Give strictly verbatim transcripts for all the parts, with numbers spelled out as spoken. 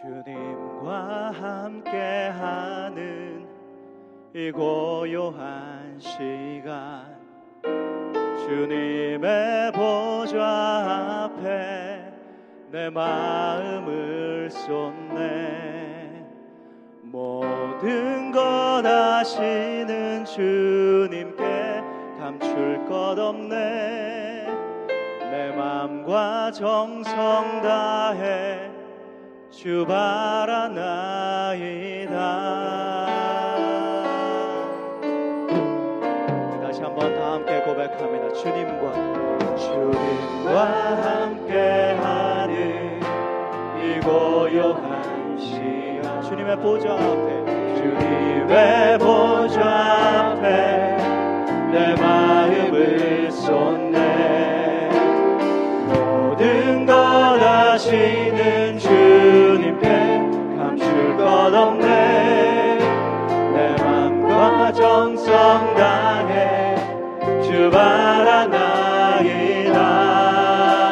주님과 함께하는 이 고요한 시간, 주님의 보좌 앞에 내 마음을 쏟네. 모든 것 아시는 주님께 감출 것 없네. 내 맘과 정성 다해 주 바라나이다. 다시 한번 다 함께 고백합니다. 주님과 주님과 함께하는 이 고요한 시간, 주님의 보좌 앞에 주님의 보좌 앞에 내 마음을 쏟네. 모든 것 아시는 주님께 감출 것 없네. 내 맘과 정성 다해 주 바라나이다.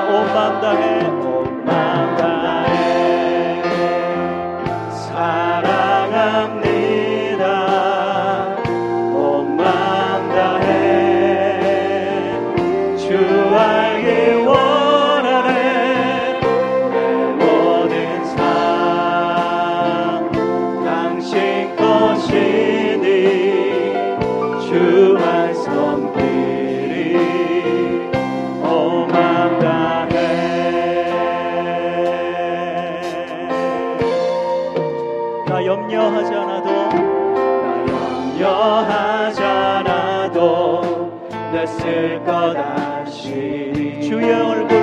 온 맘 다해 온 맘 다해 사랑합니다. 온 맘 다해 주 알기 원하네. 내 모든 삶 당신 것이니 주 알 섬기 염려하지 않아도 나 염려하지 않아도 내 쓸 것 아시니 주의 얼굴 나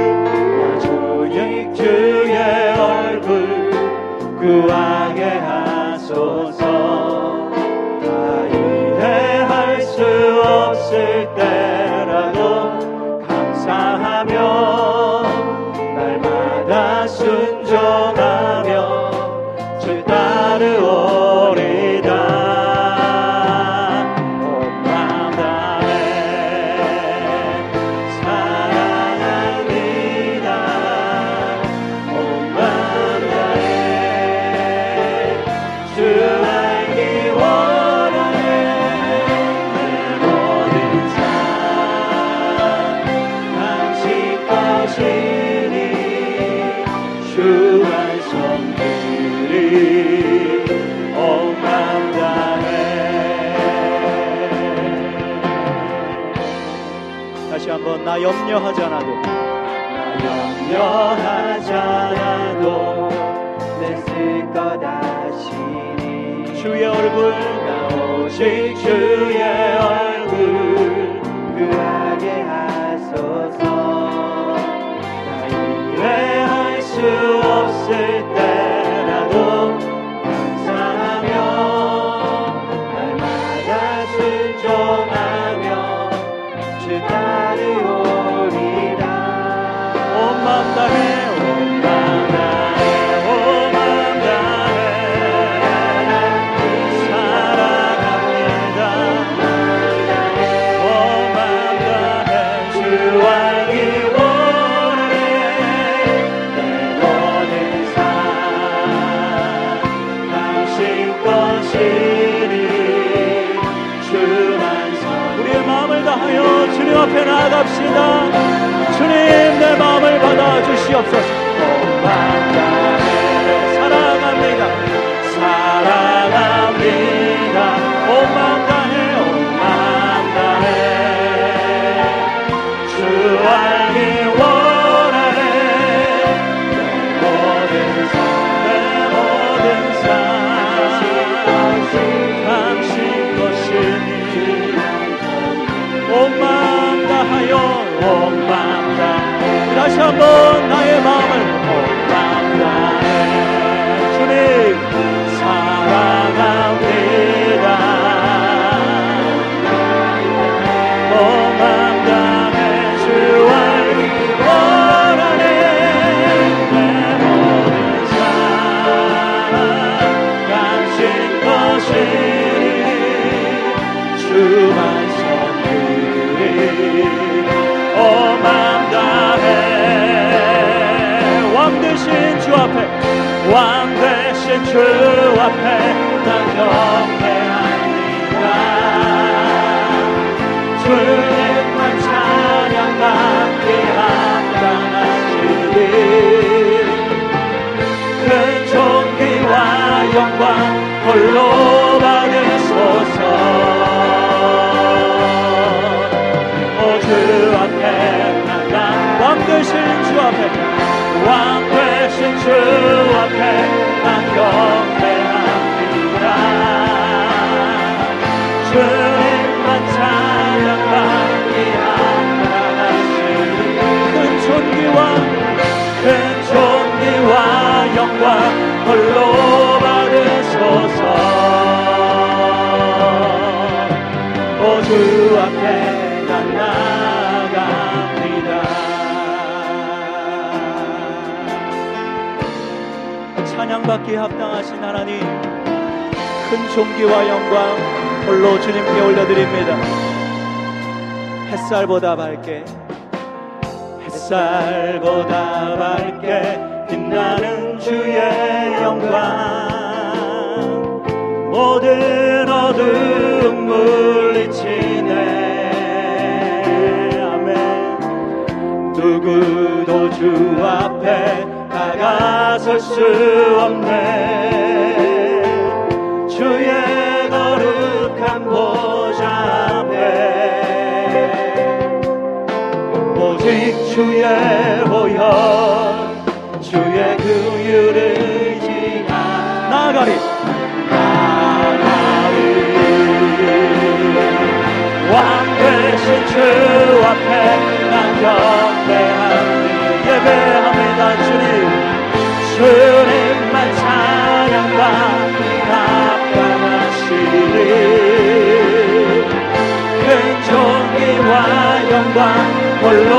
주의, 주의 얼굴 구하게 하소서. 다 이해할 수 없을 때라도 감사하며 날마다 순종하며 따르오리다. 온 맘 다해 사랑합니다. 온 맘 다해 주 알기 원하네. 내 모든 삶 당신 것이니 주 알 섬기리. 다시 한번 나 염려하지 않아도 나 염려하지 않아도 내 쓸 것 아시니 주의 얼굴 나 오직 주의 얼굴 그하게 하소서. 나 이해할 수 없을 때라도 감사하며 날마다 순종하며 주 따르오리다. 온 맘 다해 온 맘 다해 온 맘 다해 사랑합니다. 온 맘 다해 주 알기 원해. 내 모든 삶 당신 것이니 주만 섬 우리의 마음을 다하여 주님 앞에 나아갑시다. 주님 내 마음을 받아주시옵소서. 온 맘 다해 사랑합니다. 사랑합니다. 온 맘 다해 온 맘 다해 주 알기 원하네. 내 모든 삶 내 모든 삶 당신 것이니 온 맘 온 맘 다해. 다시 한번 나의 마음을 온 맘 다해 주님 사랑합니다. 온 맘 다해 주 알기 원하네. 내 모든 삶 당신 것이니 주만 섬기리. 온 맘 다해 왕 되신 주 앞에 왕 되신 나를 주 앞에 던져 주님만 찬양받게 합당하시니 큰 존귀와 영광 홀로 받으소서. 오 주 앞에 나가 왕 되신 주 앞에 왕 되신 주 앞에 난 경배합니다. 주님만 찬양받게 큰 존귀와 영광 홀로 받으소서. 오 주 앞에 난 나갑니다. 찬양받기에 합당하신 하나님, 큰 존귀와 영광 홀로 주님께 올려드립니다. 햇살보다 밝게 햇살보다 밝게 빛나는 주의 영광 모든 어둠 물리치네. 아멘. 누구도 주 앞에 다가설 수 없네. 주의 거룩한 보좌 오직 주의 보혈 주의 긍휼을 의지하 나가리 나가리 왕 되신 주 앞에 난 경배합니다. 예배합니다. 주님 주님만 찬양받기 합당하시니 큰 존귀와 영광 홀로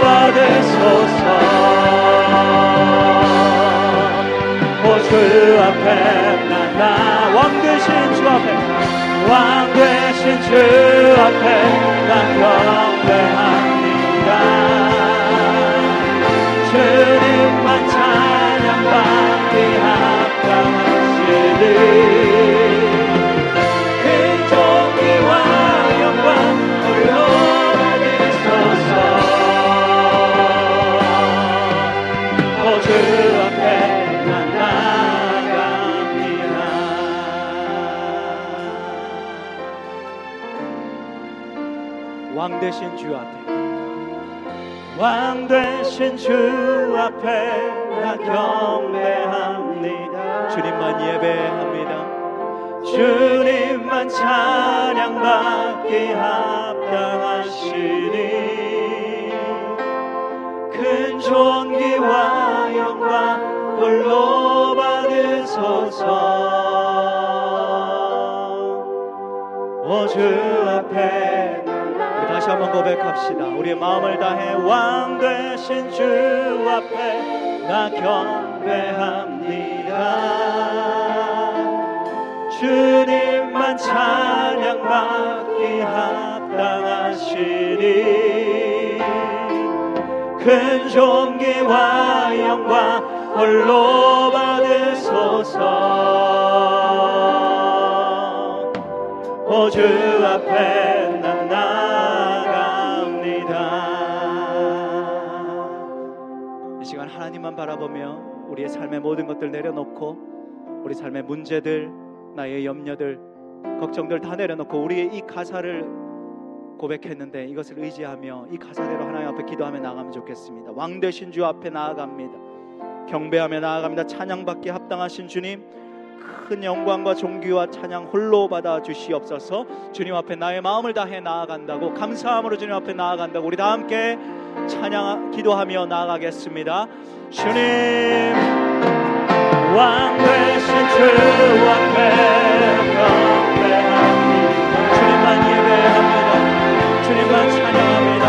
받으소서. 오 주 앞에 나나 왕 되신 주 앞에 왕 되신 주 앞에 난 경배합니다. 주님만 찬양받기 합당하시니 그 종기와 영광 홀로 주 앞에 난 나갑니다. 왕 되신 주 앞에 왕 되신 주 앞에 난 경배합니다. 주님만 예배합니다. 주님만 찬양받기 합당하시니 큰 존귀와 홀로 받으소서. 오 주 앞에 우리 다시 한번 고백합시다. 우리의 마음을 다해 왕 되신 주 앞에 나 경배합니다. 주님만 찬양받기 합당하시니 큰 존귀와 영광 홀로 받으소서. 오 주 앞에 난 나갑니다. 이 시간 하나님만 바라보며 우리의 삶의 모든 것들 내려놓고 우리 삶의 문제들, 나의 염려들, 걱정들 다 내려놓고 우리의 이 가사를 고백했는데 이것을 의지하며 이 가사대로 하나님 앞에 기도하며 나가면 좋겠습니다. 왕 되신 주 앞에 나아갑니다. 경배하며 나아갑니다. 찬양받기에 합당하신 주님, 큰 영광과 존귀와 찬양 홀로 받아주시옵소서. 주님 앞에 나의 마음을 다해 나아간다고, 감사함으로 주님 앞에 나아간다고 우리 다 함께 찬양 기도하며 나아가겠습니다. 주님 왕 되신 주 앞에 경배합니다. 주님만 예배합니다. 주님만 찬양합니다.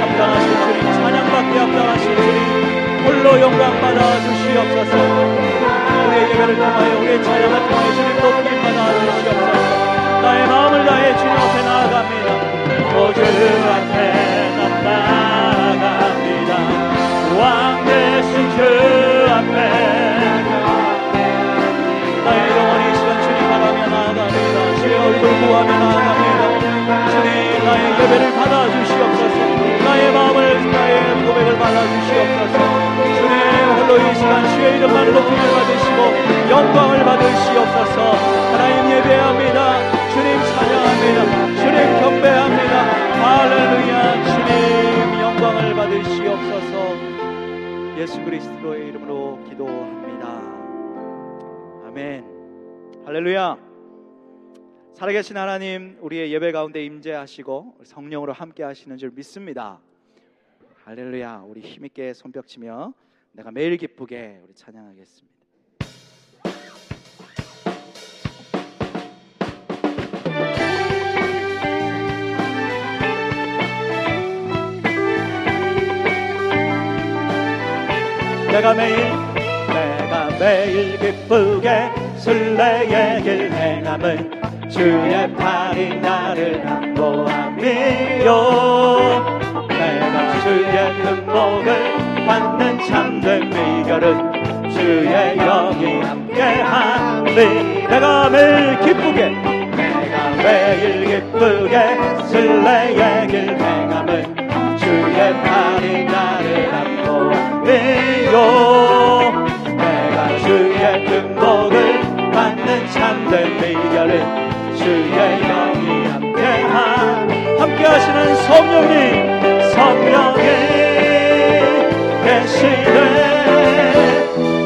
합당하신 주님, 찬양받기에 합당하신 주님 홀로 영광 받아 주시옵소서. 우리의 예배를 통하여 우리의 찬양을 통하여 주님 높임 받아 주시옵소서. 나의 마음을 다해 주님 앞에 나아갑니다. 오 주 앞에 난 나아갑니다. 왕 되신 주 앞에 기도하며 나아갑니다. 주님, 나의 예배를 받아주시옵소서. 나의 마음을, 나의 고백을 받아주시옵소서. 주님, 홀로 이 시간 주의 이름만으로 높임을 받으시고 영광을 받으시옵소서. 하나님 예배합니다. 주님 찬양합니다. 주님 경배합니다. 할렐루야. 주님 영광을 받으시옵소서. 예수 그리스도의 이름으로 기도합니다. 아멘. 할렐루야. 살아계신 하나님, 우리의 예배 가운데 임재하시고 성령으로 함께 하시는 줄 믿습니다. 할렐루야. 우리 힘있게 손뼉치며 내가 매일 기쁘게 우리 찬양하겠습니다. 내가 매일 내가 매일 기쁘게 순례의 길 행함을 주의 팔이 나를 안보하며 내가 주의 금복을 받는 참된 비결은 주의 영이 함께하니 내가 매일 기쁘게 내가 매일 기쁘게 순례의 길 행함을 주의 팔이 나를 안보하며 내가 주의 금복을 받는 참된 비결은 주의 영이 함께하 함께하시는 성령님 성령이 계시네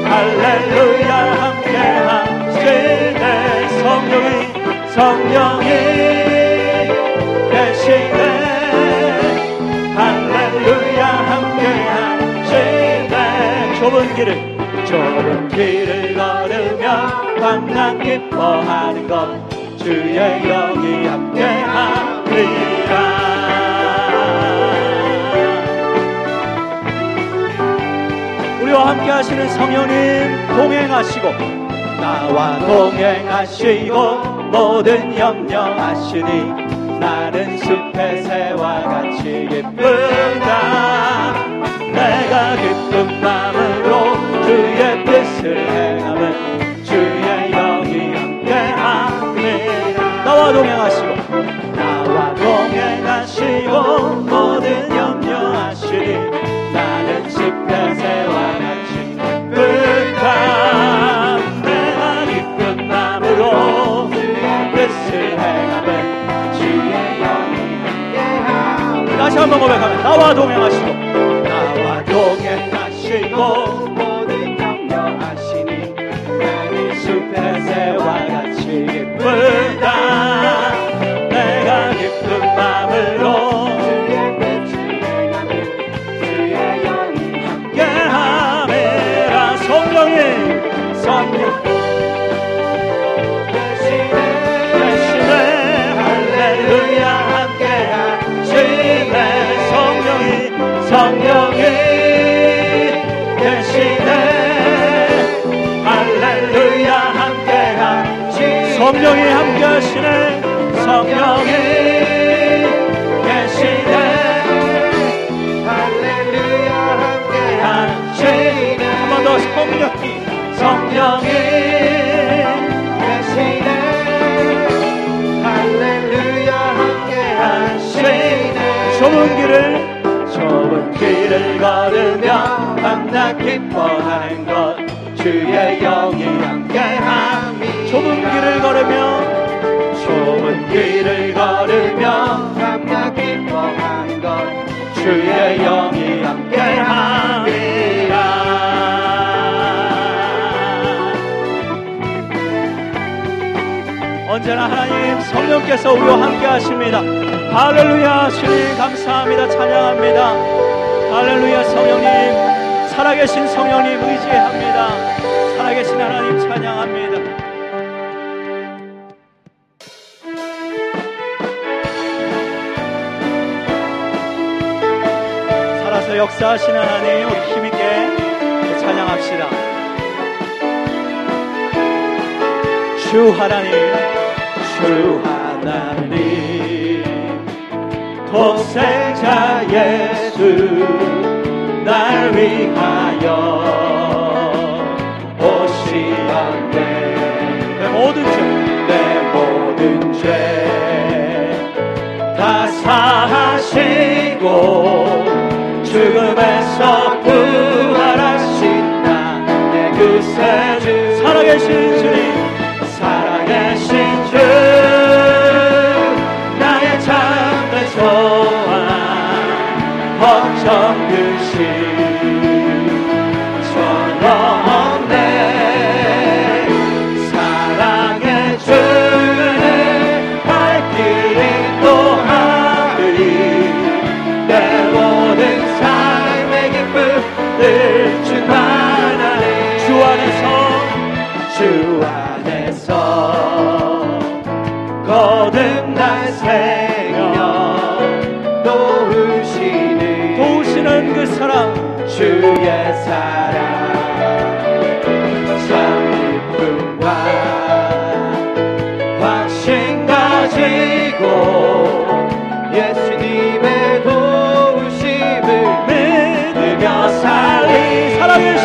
할렐루야 함께하시네 성령이 성령이 계시네 할렐루야 함께하시네 좁은 길을 좁은 길을 걸으며 밤낮 기뻐하는 것 주의 영이 함께합니다. 우리와 함께하시는 성령님 동행하시고 나와 동행하시고 모든 염려하시니 나는 숲의 새와 같이 기쁘다. 내가 기쁜 마음으로 주의 뜻을 행함은 나와 동행하시고 나와 동행하시고 모든 염려하시니 나는 숲의 새와 같이 기쁘다. 내가 기쁜 마음으로 주의 뜻을 행하면 주의 영이 함께하며 다시 한번 고백하면 나와 동행하시고 나와 동행하시고 모든 염려하시니 나는 숲의 새와 같이 기쁘다. 성령이 함께하시네 성령이 계시네 할렐루야 함께하시네 한 번 더 성령이 성령이 계시네 할렐루야 함께하시네 좁은 길을 좁은 길을 걸으며 밤낮 기뻐하는 것 주의 영이 함께함이 좁은 길을 걸으며 좁은 길을 걸으며 밤낮 기뻐하는 것 주의 영이 함께함이라. 언제나 하나님 성령께서 우리와 함께하십니다. 할렐루야. 주님 감사합니다. 찬양합니다. 할렐루야. 성령님 살아계신 성령님 의지합니다. 살아계신 하나님 찬양합니다. 역사하신 하나님 우리 힘있게 찬양합시다. 주 하나님 주 하나님 독생자 예수 날 위하여 오시었네 내 모든 죄 내 모든 죄 하시고 죽음에서 부활하신 나 내 구세주 살아계신 주님 살아계신 주 나의 참된 소망 어쩜 그 신처럼 내 사랑의 주를 밝히 인도하리 내 모든 삶의 기쁨을 주만 안에 주 안에서 주 안에서 거듭날 생명 도우시는 도우시는 그 사랑 주의 사랑 참 기쁨과 확신 가지고 예수님의 도우심을 믿으며 살리 살아계신 주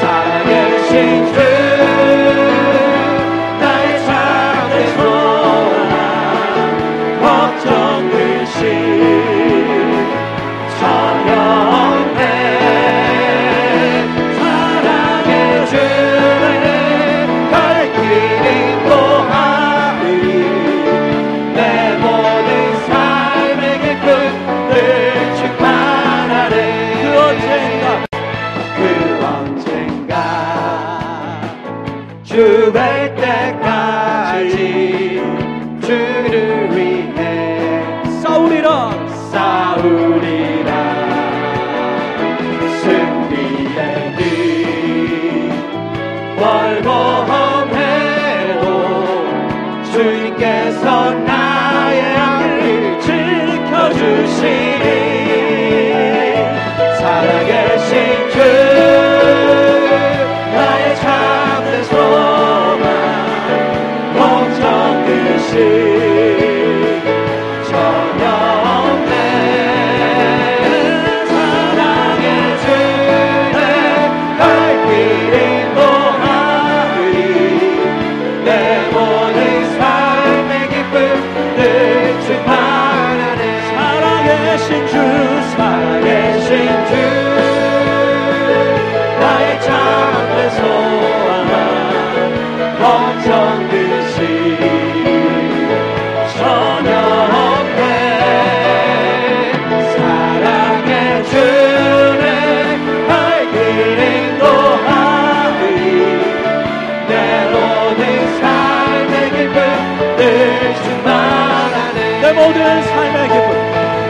살아계신 주 나의 삶의 소망 걱정 근심 전혀 내 사랑의 주를 밝히 인도하리 내 모든 삶의 기쁨을 충만하네 그 언젠가 그 언젠가 주뵐 때까지 주를 위해 싸우리라 싸우리라 승리의 빛 멀고험해도 주님께서 나의 앞을 지켜주시니 살아계신 주 나의 참된 소망 걱정 근심 전혀 없네 사랑의 주를 밝히 인도하리 내 모든 삶의 기쁨을 주만하네 살아계신 주 살아계신 주 나의 참된 소망 걱정 근심 전혀 없네 사랑의 주를 밝히 인도하리 내 모든 삶의 기쁨을 충만하네 내 모든 삶의 기쁨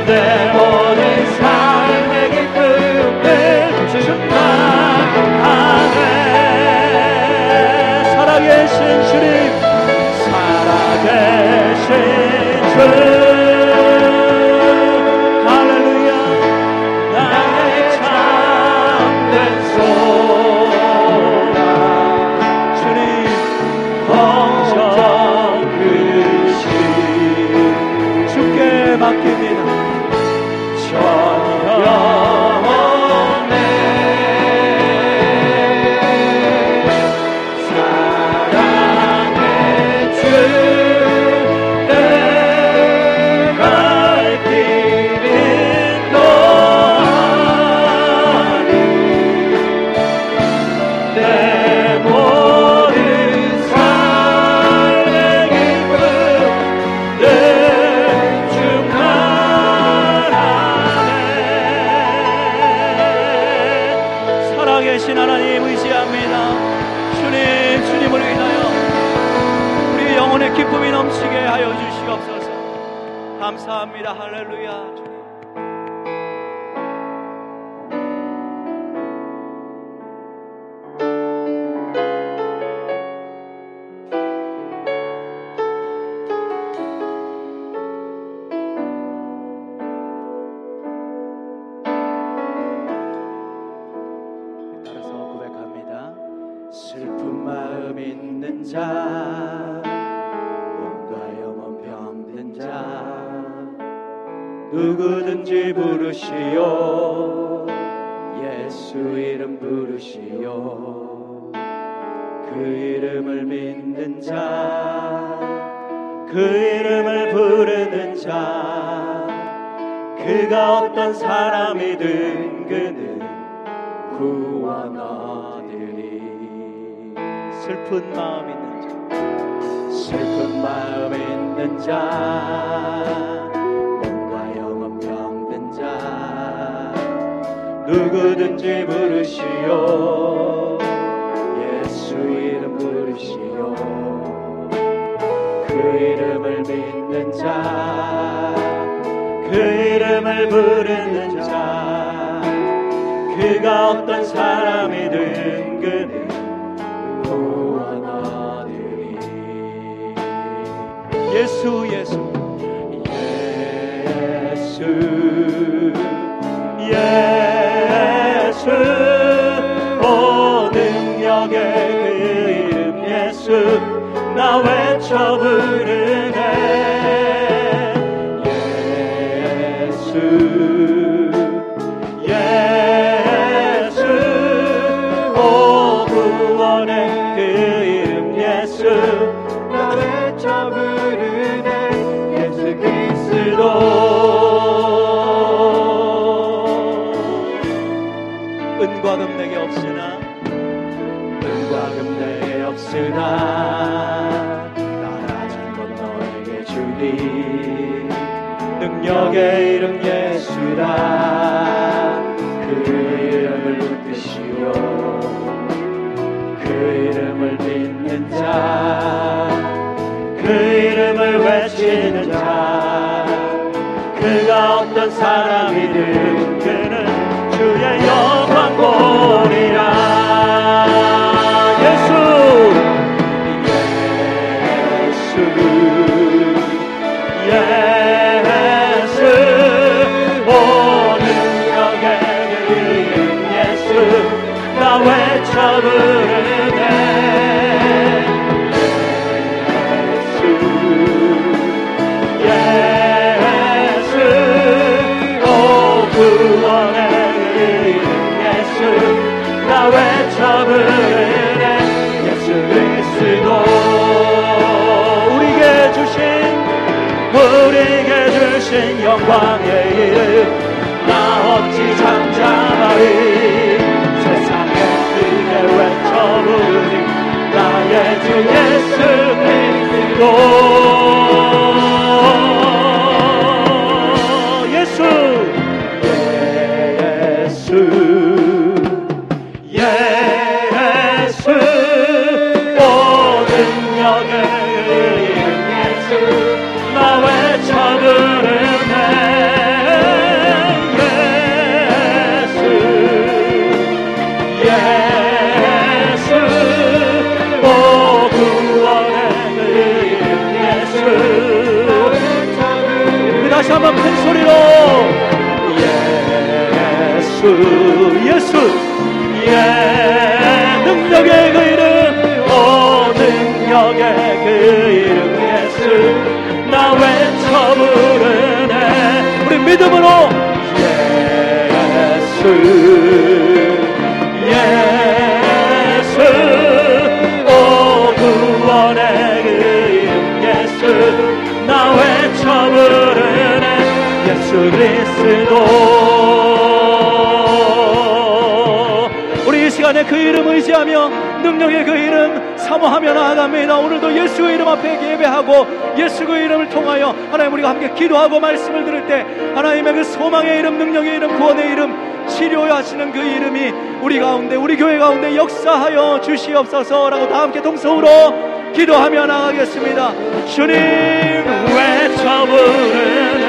내 모든 삶의 기쁨을 충만하네 살아계신 주님 살아계신 주 할렐루야 나의 참된 소망 주님 걱정 근심 주께 맡깁니다 전혀 없네 사랑의 주를 밝히 인도하니 내 모든 삶의 기쁨을 충만하네 살아계신 하나님 의지합니다 주님 주님을 위하여 우리 영혼의 기쁨이 넘치게 하여 주시옵소서 감사합니다 할렐루야 주님. 따라서 고백합니다. 슬픈 마음 있는 자, 몸과 영혼 병든 자, 누구든지 부르시오, 예수 이름 부르시오. 그 이름을 믿는 자, 그 이름을 부르는 자, 그가 어떤 사람이든 그는 구원하리니 슬픈 마음 있는 자 슬픈 마음 있는 자 몸과 영혼 병든 자 누구든지 부르시오 예수 이름 부르시오 그 이름을 믿는 자 그 이름을 부르는 자 그가 어떤 사람이든 그는 구원하리니 예수 예수 예수 예수 오 능력의 그 이름 예수 나 외쳐 부르네 예수 오 구원의 그 이름 예수 나 외쳐 부르네 예수 그리스도 은과 금 내게 없으나 은과 금 내게 없으나 나라 전권 너에게 주리 능력의 이름 예수라 그 이름을 믿으시오 그 이름을 믿는 자 그 이름을 외치는 자 그가 어떤 사람이든 그는 주의 영광 보리라 예수 예수 예수 영광의 이름 나 없지 잠잠하리 세상에 크게 외쳐 부르니 나의 주 예수 그리스도 예수 예수 예수 모든 영의 이름 예수 나 외쳐 부르니 한번 큰 소리로 예수 예수 예 능력의 그 이름 오 능력의 그 이름 예수 나 외쳐 부르네 우리 믿음으로 예수 예수 오 구원의 그 이름 예수 나 외쳐 부르네 예수 그리스도 우리 이 시간에 그 이름 의지하며 능력의 그 이름 사모하며 나아갑니다. 오늘도 예수의 이름 앞에 예배하고 예수 그 이름을 통하여 하나님 우리가 함께 기도하고 말씀을 들을 때 하나님의 그 소망의 이름 능력의 이름 구원의 이름 치료하시는 그 이름이 우리 가운데 우리 교회 가운데 역사하여 주시옵소서라고 다 함께 동성으로 기도하며 나아가겠습니다. 주님 외쳐 부르네